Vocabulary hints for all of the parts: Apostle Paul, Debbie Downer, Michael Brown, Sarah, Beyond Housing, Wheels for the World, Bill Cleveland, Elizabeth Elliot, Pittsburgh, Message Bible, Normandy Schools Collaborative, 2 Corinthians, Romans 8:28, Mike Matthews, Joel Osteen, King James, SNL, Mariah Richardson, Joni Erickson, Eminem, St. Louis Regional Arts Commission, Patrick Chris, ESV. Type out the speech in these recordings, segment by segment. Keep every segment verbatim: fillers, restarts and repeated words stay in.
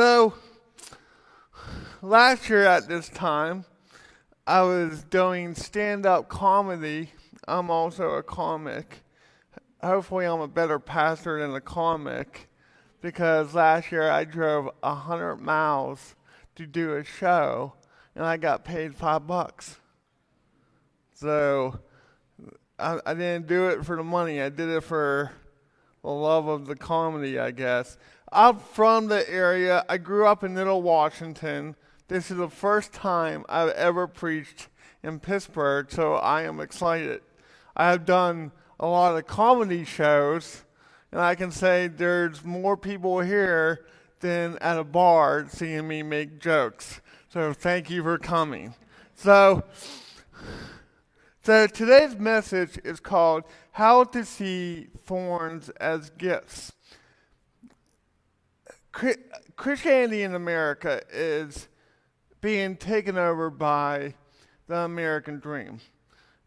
So, last year at this time, I was doing stand-up comedy. I'm also a comic. Hopefully I'm a better pastor than a comic, because last year I drove one hundred miles to do a show, and I got paid five bucks. So, I, I didn't do it for the money. I did it for the love of the comedy, I guess. I'm from the area. I grew up in Little Washington. This is the first time I've ever preached in Pittsburgh, so I am excited. I have done a lot of comedy shows, and I can say there's more people here than at a bar seeing me make jokes. So thank you for coming. So, so today's message is called How to See Thorns as Gifts. Christianity in America is being taken over by the American dream.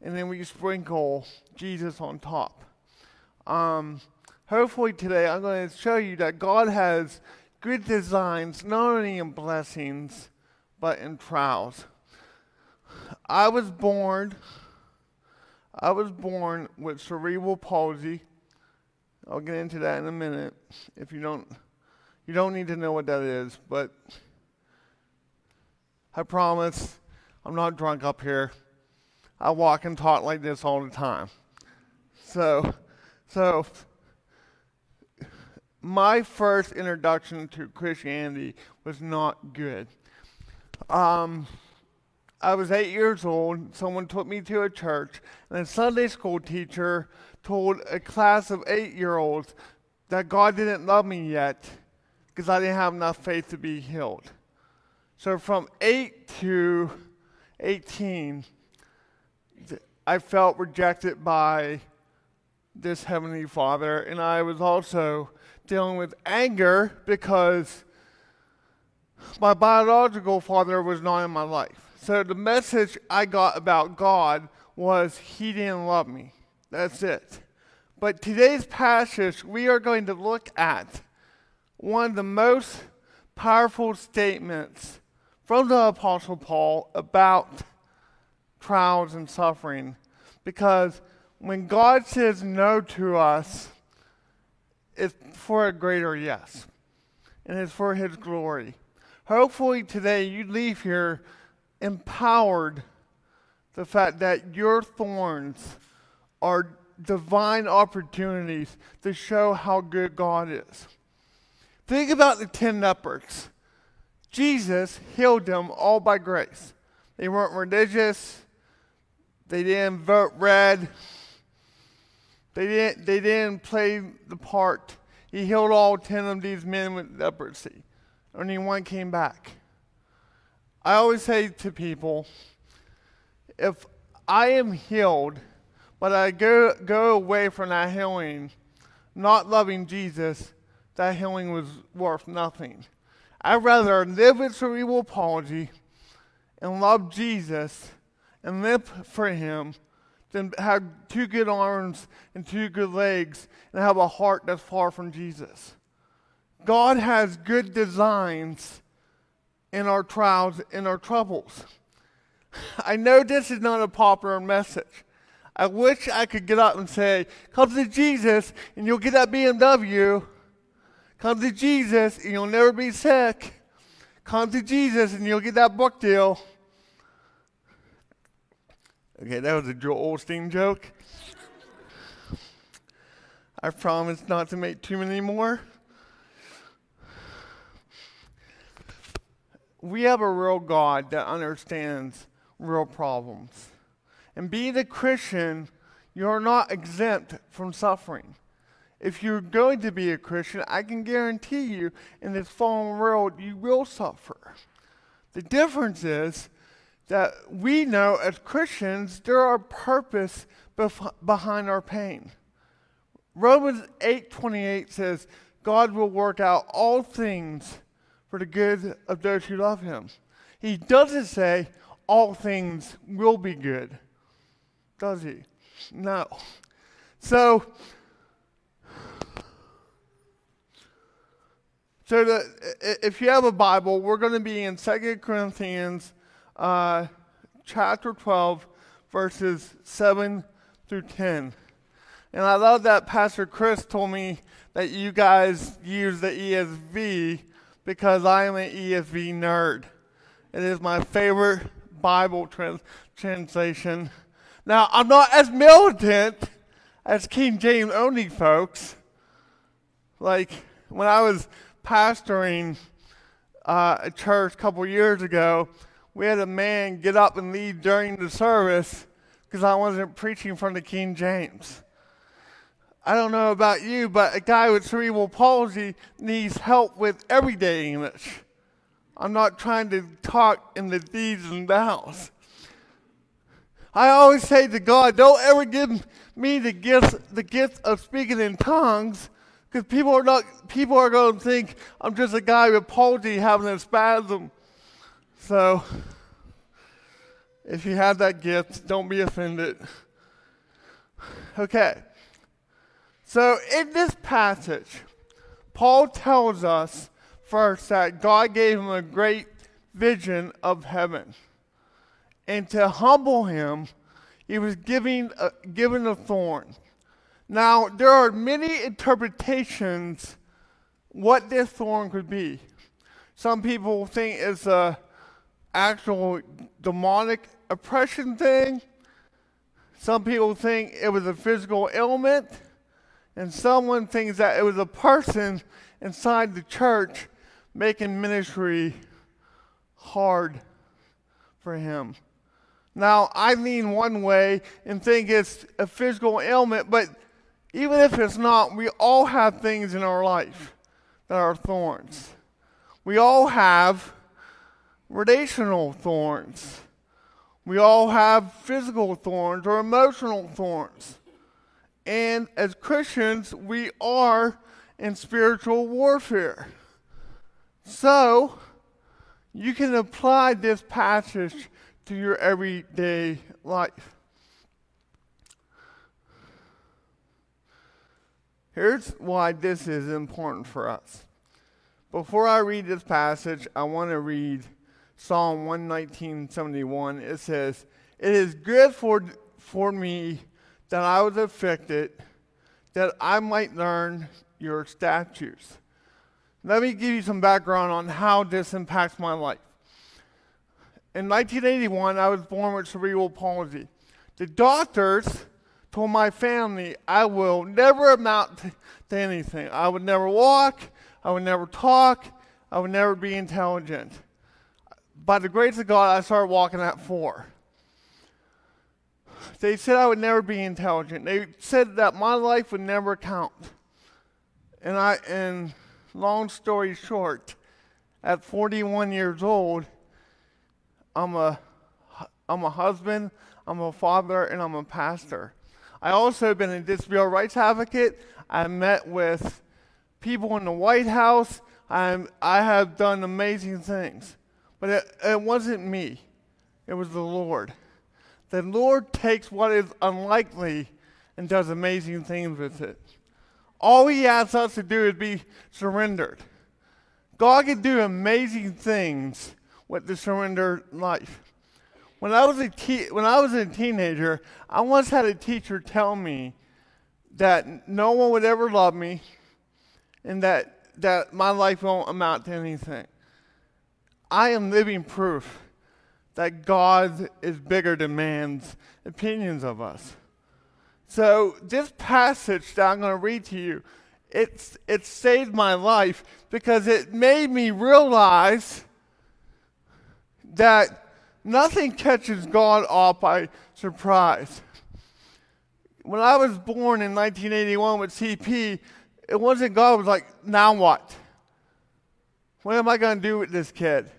And then we sprinkle Jesus on top. Um, hopefully today I'm going to show you that God has good designs, not only in blessings, but in trials. I was born, I was born with cerebral palsy. I'll get into that in a minute. If you don't... You don't need to know what that is, but I promise I'm not drunk up here. I walk and talk like this all the time. So, so my first introduction to Christianity was not good. Um, I was eight years old. Someone took me to a church, and a Sunday school teacher told a class of eight-year-olds that God didn't love me yet, because I didn't have enough faith to be healed. So from eight to eighteen, I felt rejected by this Heavenly Father, and I was also dealing with anger because my biological father was not in my life. So the message I got about God was He didn't love me. That's it. But today's passage, we are going to look at one of the most powerful statements from the Apostle Paul about trials and suffering. Because when God says no to us, it's for a greater yes. And it's for His glory. Hopefully today you leave here empowered the fact that your thorns are divine opportunities to show how good God is. Think about the ten lepers. Jesus healed them all by grace. They weren't religious. They didn't vote red. They didn't, they didn't play the part. He healed all ten of these men with leprosy. Only one came back. I always say to people, if I am healed, but I go, go away from that healing, not loving Jesus, that healing was worth nothing. I'd rather live with cerebral palsy and love Jesus and live for Him than have two good arms and two good legs and have a heart that's far from Jesus. God has good designs in our trials, in our troubles. I know this is not a popular message. I wish I could get up and say, come to Jesus and you'll get that B M W. Come to Jesus and you'll never be sick. Come to Jesus and you'll get that book deal. Okay, that was a Joel Osteen joke. I promise not to make too many more. We have a real God that understands real problems. And being a Christian, you're not exempt from suffering. If you're going to be a Christian, I can guarantee you in this fallen world, you will suffer. The difference is that we know as Christians, there are purpose bef- behind our pain. Romans eight twenty-eight says, God will work out all things for the good of those who love Him. He doesn't say all things will be good, does He? No. So... So the, if you have a Bible, we're going to be in Second Corinthians uh, chapter twelve, verses seven through ten. And I love that Pastor Chris told me that you guys use the E S V because I am an E S V nerd. It is my favorite Bible trans- translation. Now, I'm not as militant as King James only folks. Like, when I was pastoring uh, a church a couple years ago, we had a man get up and leave during the service because I wasn't preaching from the King James. I don't know about you, but a guy with cerebral palsy needs help with everyday English. I'm not trying to talk in the deeds and thous. I always say to God, don't ever give me the gift, the gift of speaking in tongues, because people are not, people are going to think I'm just a guy with palsy having a spasm. So, if you have that gift, don't be offended. Okay. So, in this passage, Paul tells us first that God gave him a great vision of heaven. And to humble him, he was given a, given a thorn. Now, there are many interpretations what this thorn could be. Some people think it's a actual demonic oppression thing. Some people think it was a physical ailment. And someone thinks that it was a person inside the church making ministry hard for him. Now, I lean one way and think it's a physical ailment, but even if it's not, we all have things in our life that are thorns. We all have relational thorns. We all have physical thorns or emotional thorns. And as Christians, we are in spiritual warfare. So, you can apply this passage to your everyday life. Here's why this is important for us. Before I read this passage, I want to read Psalm one nineteen seventy-one. It says, "It is good for, for me that I was afflicted, that I might learn your statutes." Let me give you some background on how this impacts my life. In nineteen eighty-one, I was born with cerebral palsy. The doctors told my family I will never amount to anything. I would never walk, I would never talk, I would never be intelligent. By the grace of God, I started walking at four. They said I would never be intelligent. They said that my life would never count. And I, and long story short, at forty-one years old, I'm a, I'm a husband, I'm a father, and I'm a pastor. I also have been a disability rights advocate. I met with people in the White House. I I have done amazing things. But it, it wasn't me. It was the Lord. The Lord takes what is unlikely and does amazing things with it. All he asks us to do is be surrendered. God can do amazing things with the surrendered life. When I was a te- when I was a teenager, I once had a teacher tell me that no one would ever love me and that, that my life won't amount to anything. I am living proof that God is bigger than man's opinions of us. So this passage that I'm going to read to you, it's, it saved my life because it made me realize that nothing catches God off by surprise. When I was born in nineteen eighty-one with C P, it wasn't God was like, now what? What am I going to do with this kid?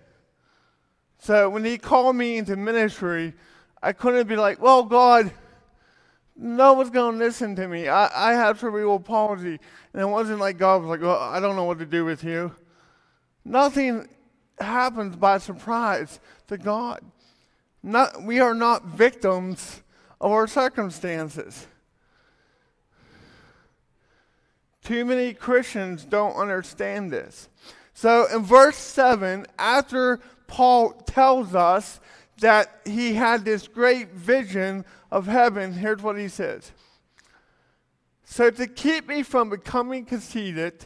So when he called me into ministry, I couldn't be like, well, God, no one's going to listen to me. I, I have cerebral palsy. And it wasn't like God was like, well, I don't know what to do with you. Nothing happens by surprise to God. Not, we are not victims of our circumstances. Too many Christians don't understand this. So in verse seven, after Paul tells us that he had this great vision of heaven, here's what he says. So to keep me from becoming conceited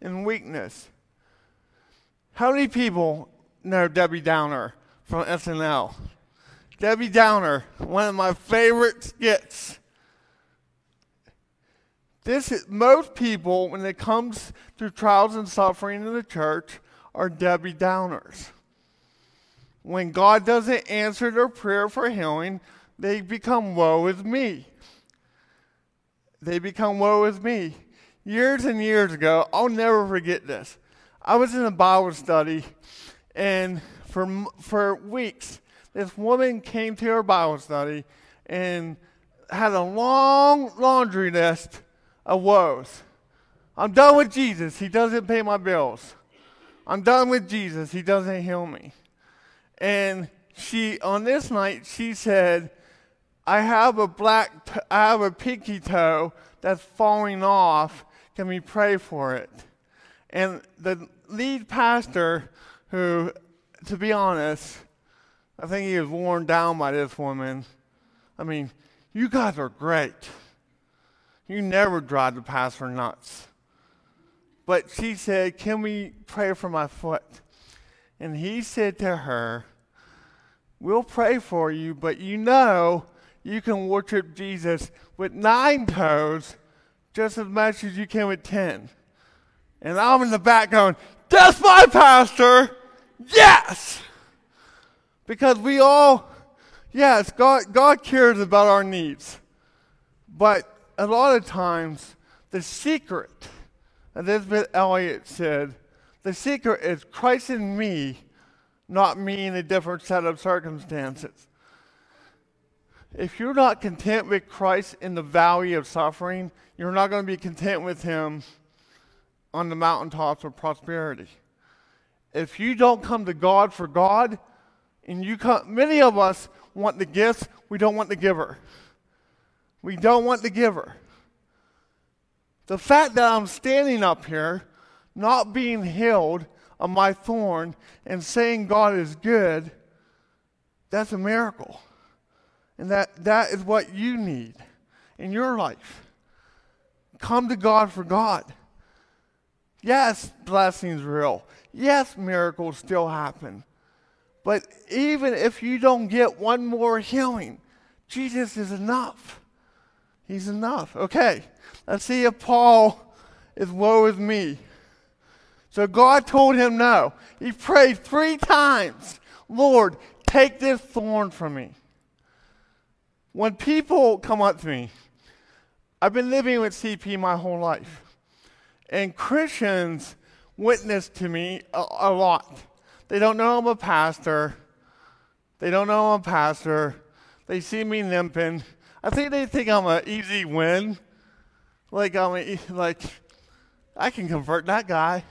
in weakness. How many people know Debbie Downer from S N L? Debbie Downer, one of my favorite skits. This is, most people, when it comes to trials and suffering in the church, are Debbie Downers. When God doesn't answer their prayer for healing, they become woe is me. They become woe is me. Years and years ago, I'll never forget this. I was in a Bible study, and for for weeks, this woman came to her Bible study and had a long laundry list of woes. I'm done with Jesus. He doesn't pay my bills. I'm done with Jesus. He doesn't heal me. And she, on this night, she said, I have a black, t- I have a pinky toe that's falling off. Can we pray for it? And the lead pastor, who, to be honest, I think he was worn down by this woman. I mean, you guys are great. You never drive the pastor nuts. But she said, can we pray for my foot? And he said to her, we'll pray for you, but you know you can worship Jesus with nine toes just as much as you can with ten. And I'm in the back going, that's my pastor! Yes! Because we all, yes, God, God cares about our needs. But a lot of times, the secret, Elizabeth Elliot said, the secret is Christ in me, not me in a different set of circumstances. If you're not content with Christ in the valley of suffering, you're not going to be content with him on the mountaintops of prosperity. If you don't come to God for God, and you come, many of us want the gifts, we don't want the giver. We don't want the giver. The fact that I'm standing up here, not being healed of my thorn, and saying God is good, that's a miracle. And that, that is what you need in your life. Come to God for God. Yes, blessings are real. Yes, miracles still happen. But even if you don't get one more healing, Jesus is enough. He's enough. Okay, let's see if Paul is woe is me. So God told him no. He prayed three times, Lord, take this thorn from me. When people come up to me, I've been living with C P my whole life. And Christians witness to me a, a lot. They don't know I'm a pastor. They don't know I'm a pastor. They see me limping. I think they think I'm an easy win. Like, I'm a, like I can convert that guy.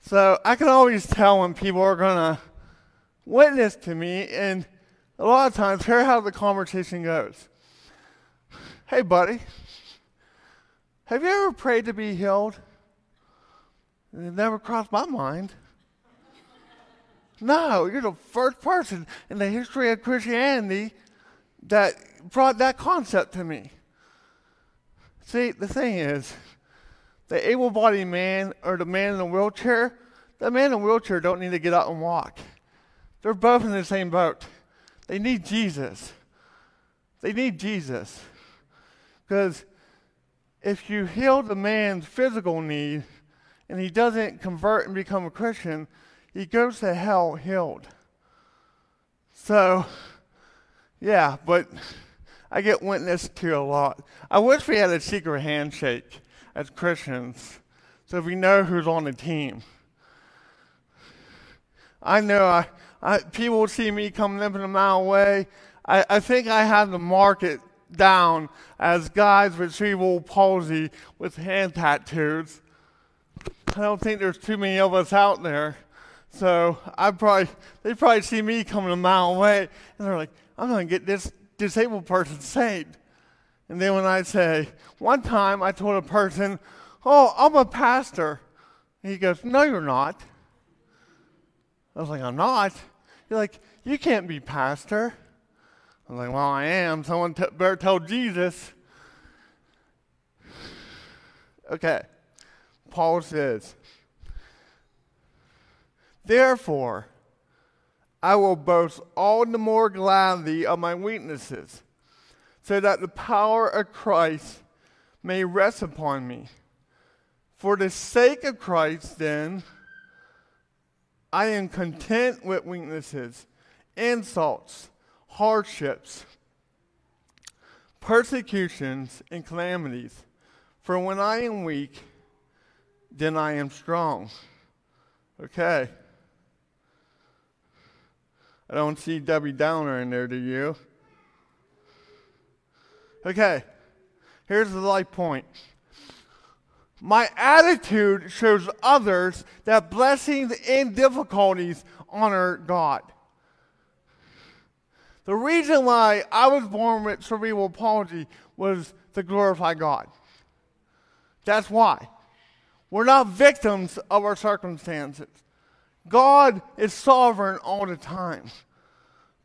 So I can always tell when people are going to witness to me. And a lot of times, here's how the conversation goes. Hey, buddy. Have you ever prayed to be healed? It never crossed my mind. No, you're the first person in the history of Christianity that brought that concept to me. See, the thing is, the able-bodied man or the man in the wheelchair, the man in the wheelchair don't need to get up and walk. They're both in the same boat. They need Jesus. They need Jesus. Because if you heal the man's physical need and he doesn't convert and become a Christian, he goes to hell healed. So, yeah, but I get witnessed to a lot. I wish we had a secret handshake as Christians so we know who's on the team. I know I, I people will see me coming up in a mile away. I, I think I have the market down as guys with cerebral palsy with hand tattoos. I don't think there's too many of us out there. So I probably they probably see me coming a mile away, and they're like, I'm going to get this disabled person saved. And then when I say, one time I told a person, oh, I'm a pastor. And he goes, no, you're not. I was like, I'm not. You're like, you can't be pastor. I was like, well, I am. Someone t- better tell Jesus. Okay. Paul says, therefore, I will boast all the more gladly of my weaknesses, so that the power of Christ may rest upon me. For the sake of Christ, then, I am content with weaknesses, insults, hardships, persecutions, and calamities. For when I am weak, then I am strong. Okay. I don't see Debbie Downer in there, do you? Okay, here's the life point. My attitude shows others that blessings and difficulties honor God. The reason why I was born with cerebral palsy was to glorify God. That's why. We're not victims of our circumstances. God is sovereign all the time.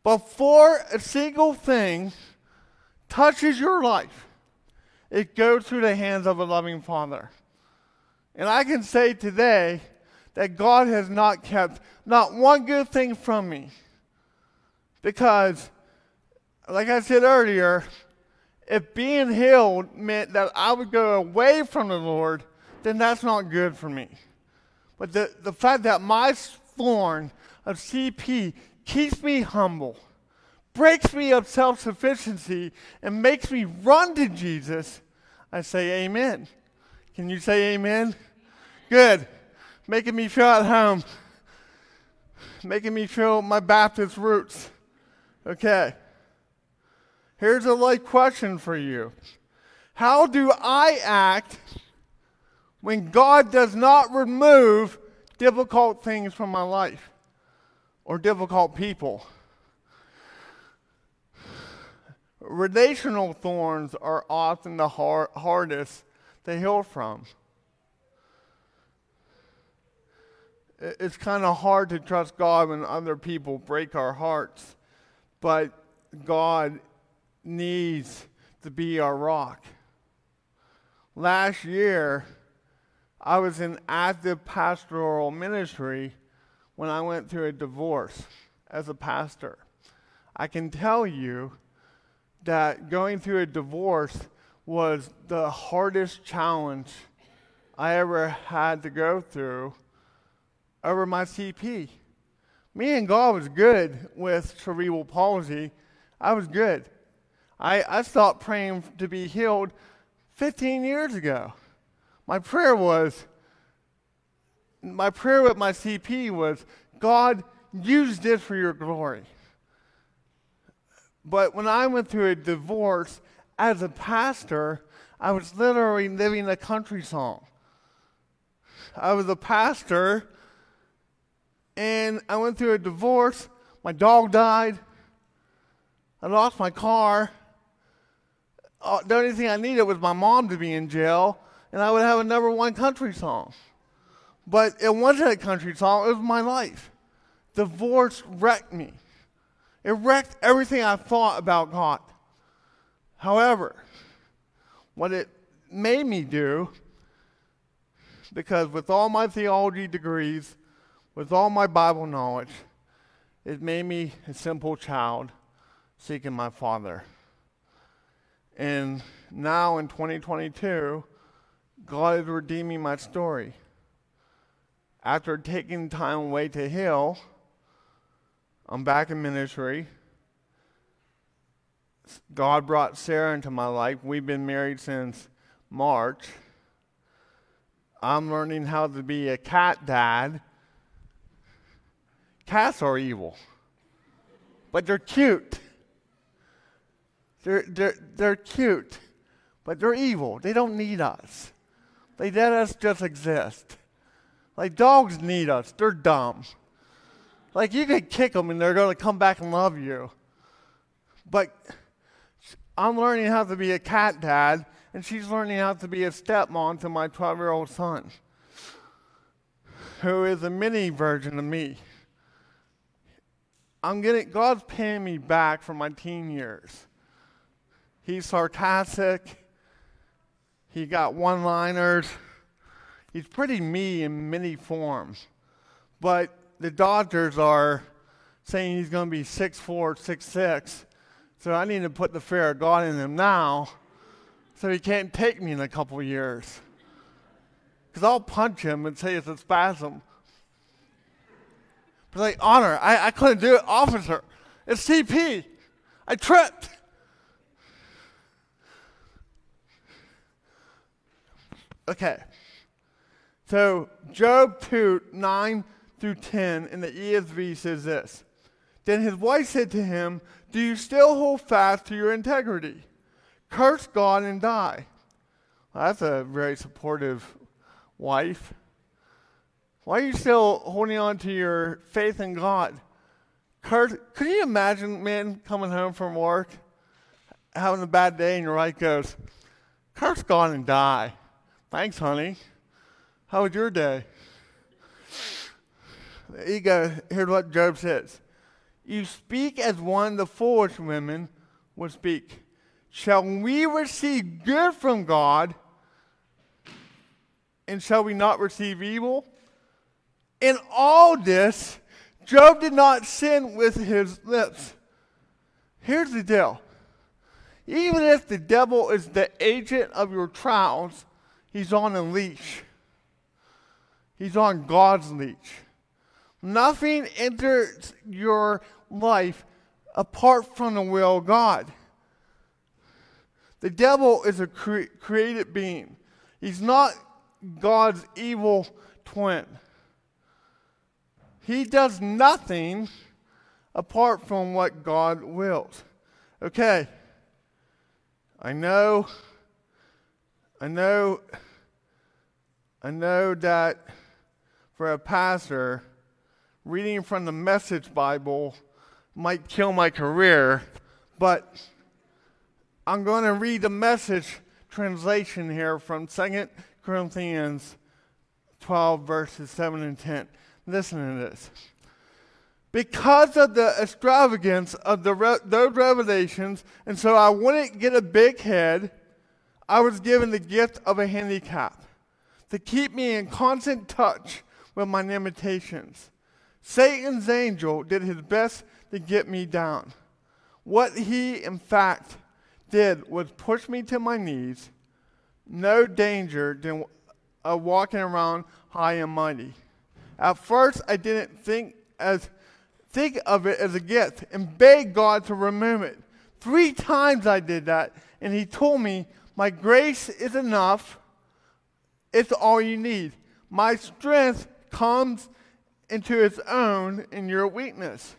Before a single thing touches your life, it goes through the hands of a loving Father. And I can say today that God has not kept not one good thing from me. Because, like I said earlier, if being healed meant that I would go away from the Lord, then that's not good for me. But the, the fact that my thorn of C P keeps me humble, breaks me of self-sufficiency, and makes me run to Jesus, I say amen. Can you say amen? Good. Making me feel at home. Making me feel my Baptist roots. Okay. Here's a light question for you. How do I act when God does not remove difficult things from my life or difficult people? Relational thorns are often the hard, hardest to heal from. It's kind of hard to trust God when other people break our hearts, but God needs to be our rock. Last year, I was in active pastoral ministry when I went through a divorce as a pastor. I can tell you that going through a divorce was the hardest challenge I ever had to go through over my C P. Me and God was good with cerebral palsy. I was good. I, I stopped praying to be healed fifteen years ago. My prayer was, my prayer with my C P was, God, use this for your glory. But when I went through a divorce as a pastor, I was literally living a country song. I was a pastor, and I went through a divorce. My dog died. I lost my car. The only thing I needed was my mom to be in jail, and I would have a number one country song. But it wasn't a country song, it was my life. Divorce wrecked me. It wrecked everything I thought about God. However, what it made me do, because with all my theology degrees, with all my Bible knowledge, it made me a simple child seeking my Father. And now in twenty twenty-two, God is redeeming my story. After taking time away to heal, I'm back in ministry. God brought Sarah into my life. We've been married since March. I'm learning how to be a cat dad. cats are evil, but they're cute. They're, they're, they're cute, but they're evil. They don't need us. They let us just exist. Like, dogs need us. They're dumb. Like, you could kick them, and they're going to come back and love you. But I'm learning how to be a cat dad, and she's learning how to be a stepmom to my twelve-year-old son, who is a mini version of me. I'm getting, God's paying me back for my teen years. He's sarcastic. He got one-liners. He's pretty me in many forms. But the doctors are saying he's going to be six foot four, six six. So I need to put the fear of God in him now so he can't take me in a couple of years. Because I'll punch him and say it's a spasm. But like, Honor, I, I couldn't do it, officer. It's C P. I tripped. Okay. So Job two, nine through ten in the E S V says this. Then his wife said to him, "Do you still hold fast to your integrity? Curse God and die." Well, that's a very supportive wife. Why are you still holding on to your faith in God? Curse. Could you imagine men coming home from work, having a bad day, and your wife goes, "Curse God and die. Thanks, honey. How was your day?" The ego, here's what Job says. "You speak as one the foolish women would speak. Shall we receive good from God, and shall we not receive evil? In all this, Job did not sin with his lips." Here's the deal. Even if the devil is the agent of your trials, he's on a leash. He's on God's leash. Nothing enters your life apart from the will of God. The devil is a cre- created being. He's not God's evil twin. He does nothing apart from what God wills. Okay. I know, I know, I know that for a pastor, reading from the Message Bible might kill my career, but I'm going to read the Message translation here from Second Corinthians twelve, verses seven and ten. Listen to this. "Because of the extravagance of the re- those revelations, and so I wouldn't get a big head, I was given the gift of a handicap to keep me in constant touch with my limitations. Satan's angel did his best to get me down. What he, in fact, did was push me to my knees. No danger than uh, walking around high and mighty. At first, I didn't think as think of it as a gift and begged God to remove it. Three times I did that, and he told me, 'My grace is enough. It's all you need. My strength comes into its own in your weakness.'"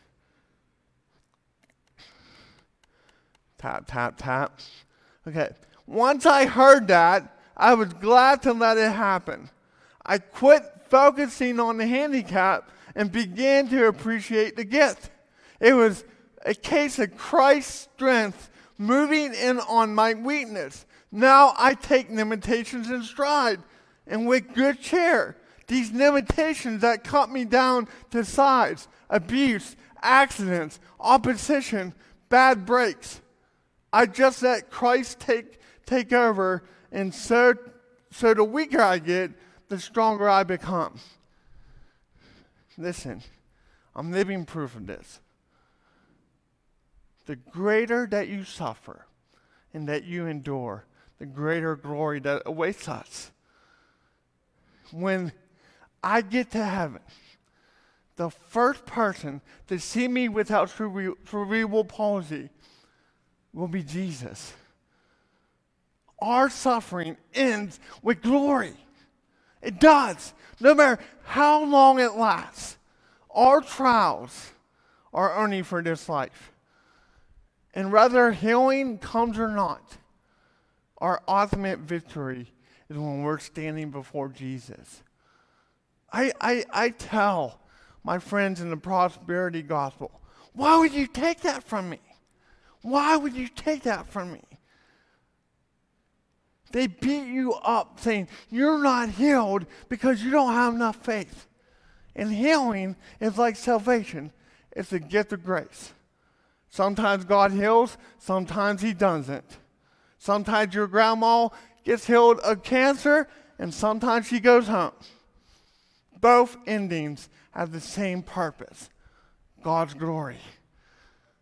Tap, tap, tap. Okay. "Once I heard that, I was glad to let it happen. I quit focusing on the handicap and began to appreciate the gift. It was a case of Christ's strength moving in on my weakness. Now I take limitations in stride and with good cheer. These limitations that cut me down to size, abuse, accidents, opposition, bad breaks. I just let Christ take take over, and so, so the weaker I get, the stronger I become." Listen, I'm living proof of this. The greater that you suffer and that you endure, the greater glory that awaits us. When I get to heaven, the first person to see me without cerebral palsy will be Jesus. Our suffering ends with glory. It does, no matter how long it lasts. our trials are only for this life. And whether healing comes or not, our ultimate victory is when we're standing before Jesus. I, I, I tell my friends in the prosperity gospel, why would you take that from me? Why would you take that from me? They beat you up saying, you're not healed because you don't have enough faith. And healing is like salvation. It's a gift of grace. Sometimes God heals, sometimes he doesn't. Sometimes your grandma gets healed of cancer, and sometimes she goes home. Both endings have the same purpose, God's glory.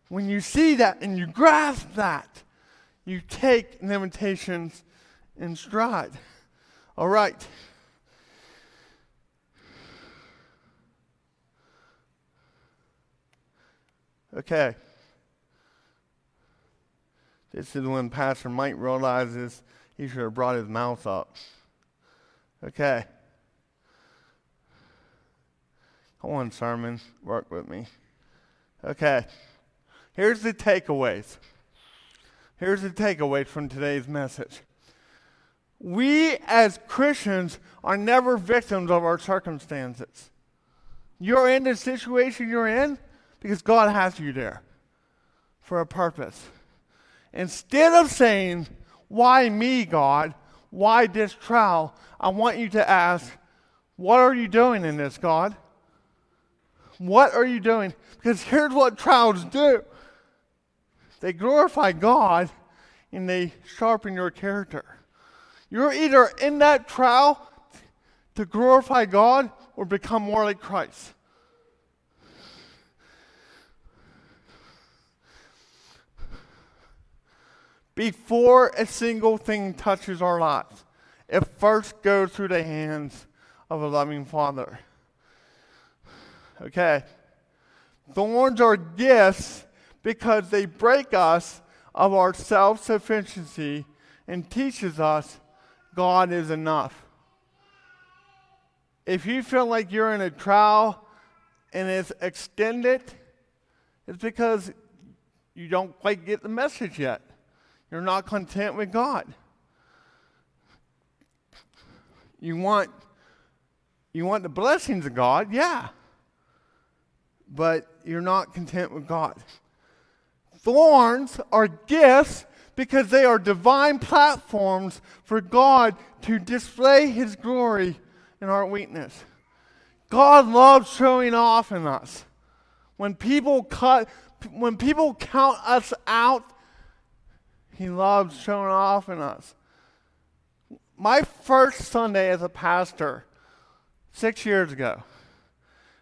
When you see that and you grasp that, you take limitations in stride. All right. Okay. This is when Pastor Mike realizes he should have brought his mouth up. Okay. Come on, sermon. Work with me. Okay. Here's the takeaways. Here's the takeaways from today's message. We as Christians are never victims of our circumstances. You're in the situation you're in because God has you there for a purpose. Instead of saying, why me, God? Why this trial? I want you to ask, what are you doing in this, God? What are you doing? Because here's what trials do. They glorify God and they sharpen your character. You're either in that trial to glorify God or become more like Christ. Before a single thing touches our lives, it first goes through the hands of a loving Father. Okay. Thorns are gifts because they break us of our self-sufficiency and teaches us God is enough. If you feel like you're in a trial and it's extended, it's because you don't quite get the message yet. You're not content with God. You want, you want the blessings of God, yeah. But you're not content with God. Thorns are gifts because they are divine platforms for God to display his glory in our weakness. God loves showing off in us. When people cut, when people count us out, he loves showing off in us. My first Sunday as a pastor, six years ago,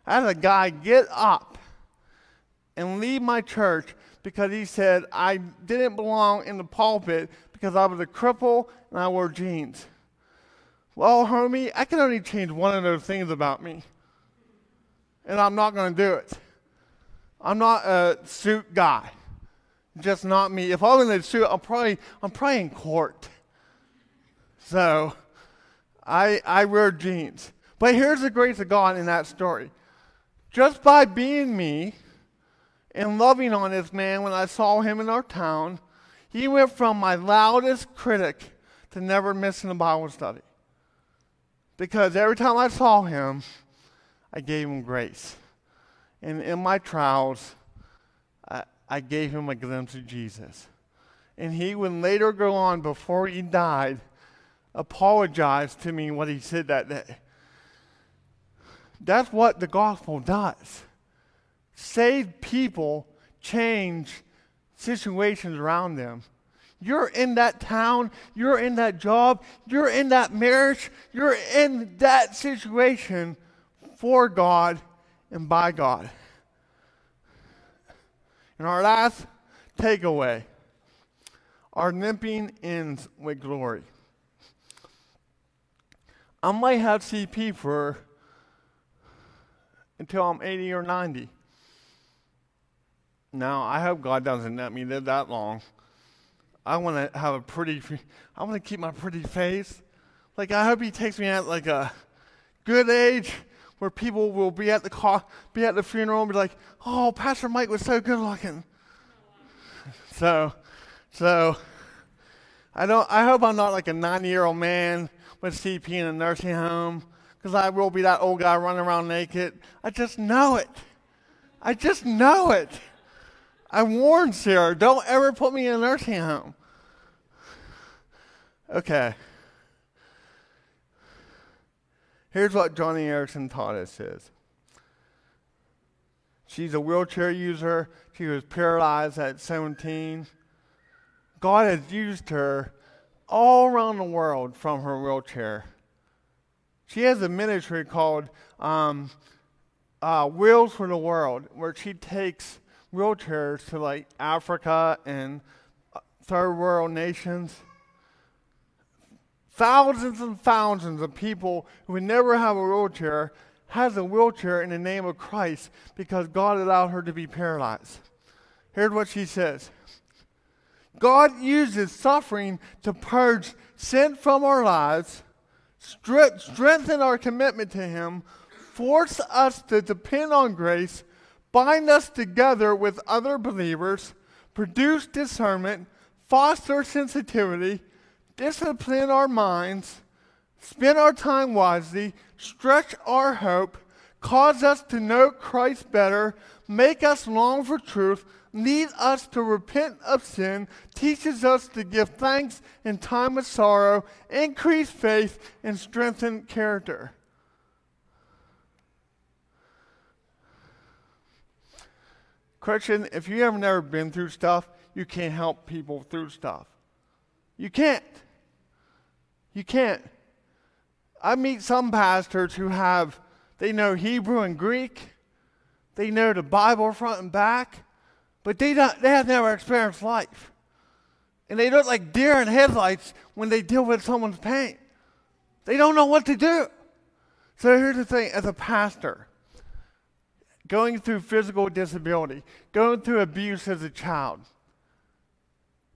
I had a guy get up and leave my church because he said I didn't belong in the pulpit because I was a cripple and I wore jeans. Well, homie, I can only change one of those things about me, and I'm not going to do it. I'm not a suit guy. Just not me. If I was in a suit, I'm probably, I'm probably in court. So I, I wear jeans. But here's the grace of God in that story. Just by being me and loving on this man when I saw him in our town, he went from my loudest critic to never missing a Bible study. Because every time I saw him, I gave him grace. And in my trials, I, I gave him a glimpse of Jesus. And he would later go on, before he died, apologize to me what he said that day. That's what the gospel does. Save people, change situations around them. You're in that town, you're in that job, you're in that marriage, you're in that situation for God and by God. And our last takeaway, our limping ends with glory. I might have C P for until I'm eighty or ninety. Now, I hope God doesn't let me live that long. I want to have a pretty, I want to keep my pretty face. Like, I hope he takes me at like a good age where people will be at the co- be at the funeral and be like, "Oh, Pastor Mike was so good looking." So, so I don't. I hope I'm not like a ninety-year-old man with C P in a nursing home, because I will be that old guy running around naked. I just know it. I just know it. I warned Sarah, don't ever put me in a nursing home. Okay. Here's what Joni Erickson taught us is. She's a wheelchair user. She was paralyzed at seventeen. God has used her all around the world from her wheelchair. She has a ministry called um, uh, Wheels for the World, where she takes wheelchairs to like Africa and third world nations. Thousands and thousands of people who would never have a wheelchair has a wheelchair in the name of Christ because God allowed her to be paralyzed. Here's what she says. God uses suffering to purge sin from our lives, stre- strengthen our commitment to Him, force us to depend on grace, bind us together with other believers, produce discernment, foster sensitivity, discipline our minds, spend our time wisely, stretch our hope, cause us to know Christ better, make us long for truth, lead us to repent of sin, teaches us to give thanks in time of sorrow, increase faith, and strengthen character. Christian, if you have never been through stuff, you can't help people through stuff. You can't. You can't. I meet some pastors who have, they know Hebrew and Greek. They know the Bible front and back. But they don't, they have never experienced life. And they look like deer in headlights when they deal with someone's pain. They don't know what to do. So here's the thing, as a pastor, going through physical disability, going through abuse as a child,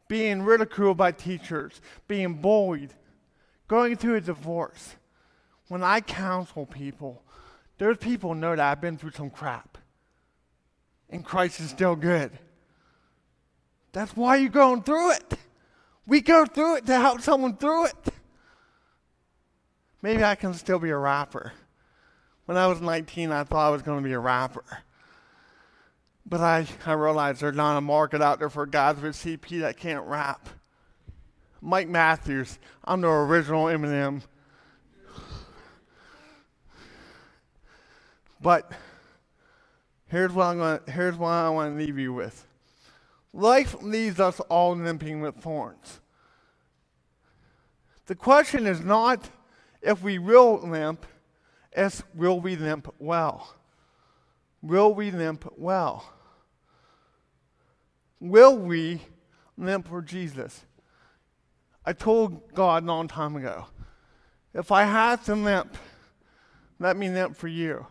being ridiculed by teachers, being bullied, going through a divorce. When I counsel people, those people know that I've been through some crap. And Christ is still good. That's why you're going through it. We go through it to help someone through it. Maybe I can still be a rapper. When I was nineteen, I thought I was going to be a rapper. But I, I realized there's not a market out there for guys with C P that can't rap. Mike Matthews, I'm the original Eminem. But here's what I'm going. Here's what I want to leave you with. Life leaves us all limping with thorns. The question is not if we will limp, it's will we limp well? Will we limp well? Will we limp for Jesus? I told God a long time ago, if I had to limp, let me limp for you.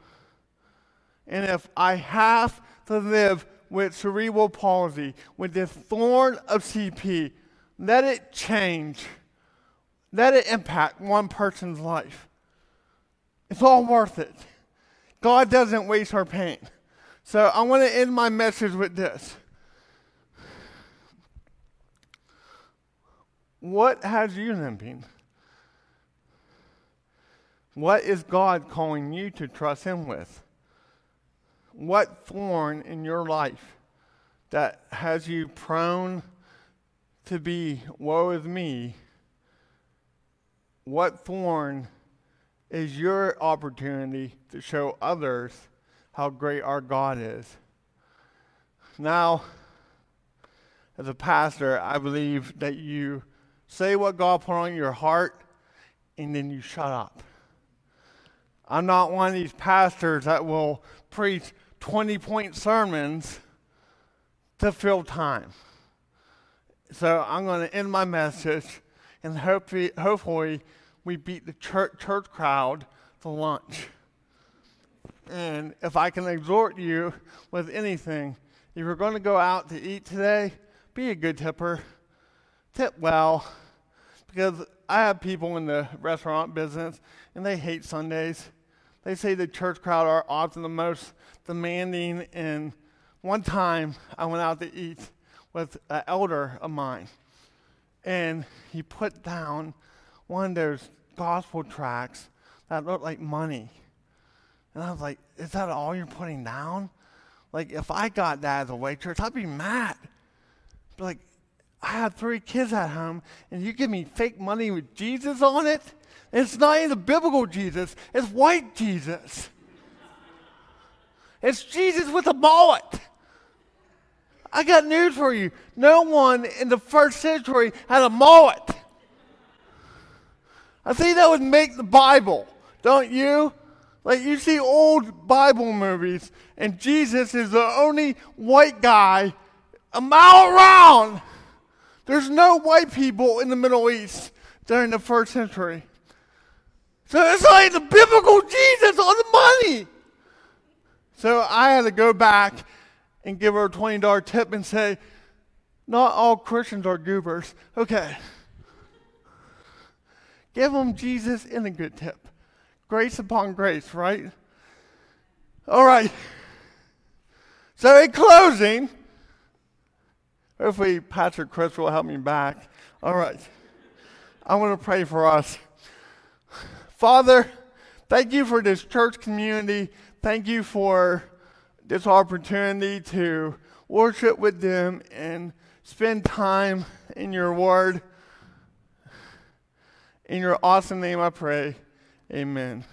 And if I have to live with cerebral palsy, with this thorn of C P, let it change. Let it impact one person's life. It's all worth it. God doesn't waste our pain. So I want to end my message with this. What has you limping? What is God calling you to trust Him with? What thorn in your life that has you prone to be, woe is me? What thorn is your opportunity to show others how great our God is? Now, as a pastor, I believe that you say what God put on your heart and then you shut up. I'm not one of these pastors that will preach twenty-point sermons to fill time. So I'm going to end my message, and hopefully, hopefully we beat the church, church crowd to lunch. And if I can exhort you with anything, if you're going to go out to eat today, be a good tipper. Tip well, because I have people in the restaurant business, and they hate Sundays. They say the church crowd are often the most demanding. And one time I went out to eat with an elder of mine, and he put down one of those gospel tracts that looked like money. And I was like, is that all you're putting down? Like, if I got that as a waitress, I'd be mad. But like, I have three kids at home, and you give me fake money with Jesus on it? It's not even the biblical Jesus. It's white Jesus. It's Jesus with a mullet. I got news for you. No one in the first century had a mullet. I think that would make the Bible, don't you? Like, you see old Bible movies, and Jesus is the only white guy a mile around. There's no white people in the Middle East during the first century. So it's like the biblical Jesus on the money. So I had to go back and give her a twenty dollars tip and say, not all Christians are goobers. Okay. Give them Jesus and a good tip. Grace upon grace, right? All right. So in closing, hopefully Patrick Chris will help me back. All right. I want to pray for us. Father, thank you for this church community. Thank you for this opportunity to worship with them and spend time in your word. In your awesome name I pray, amen.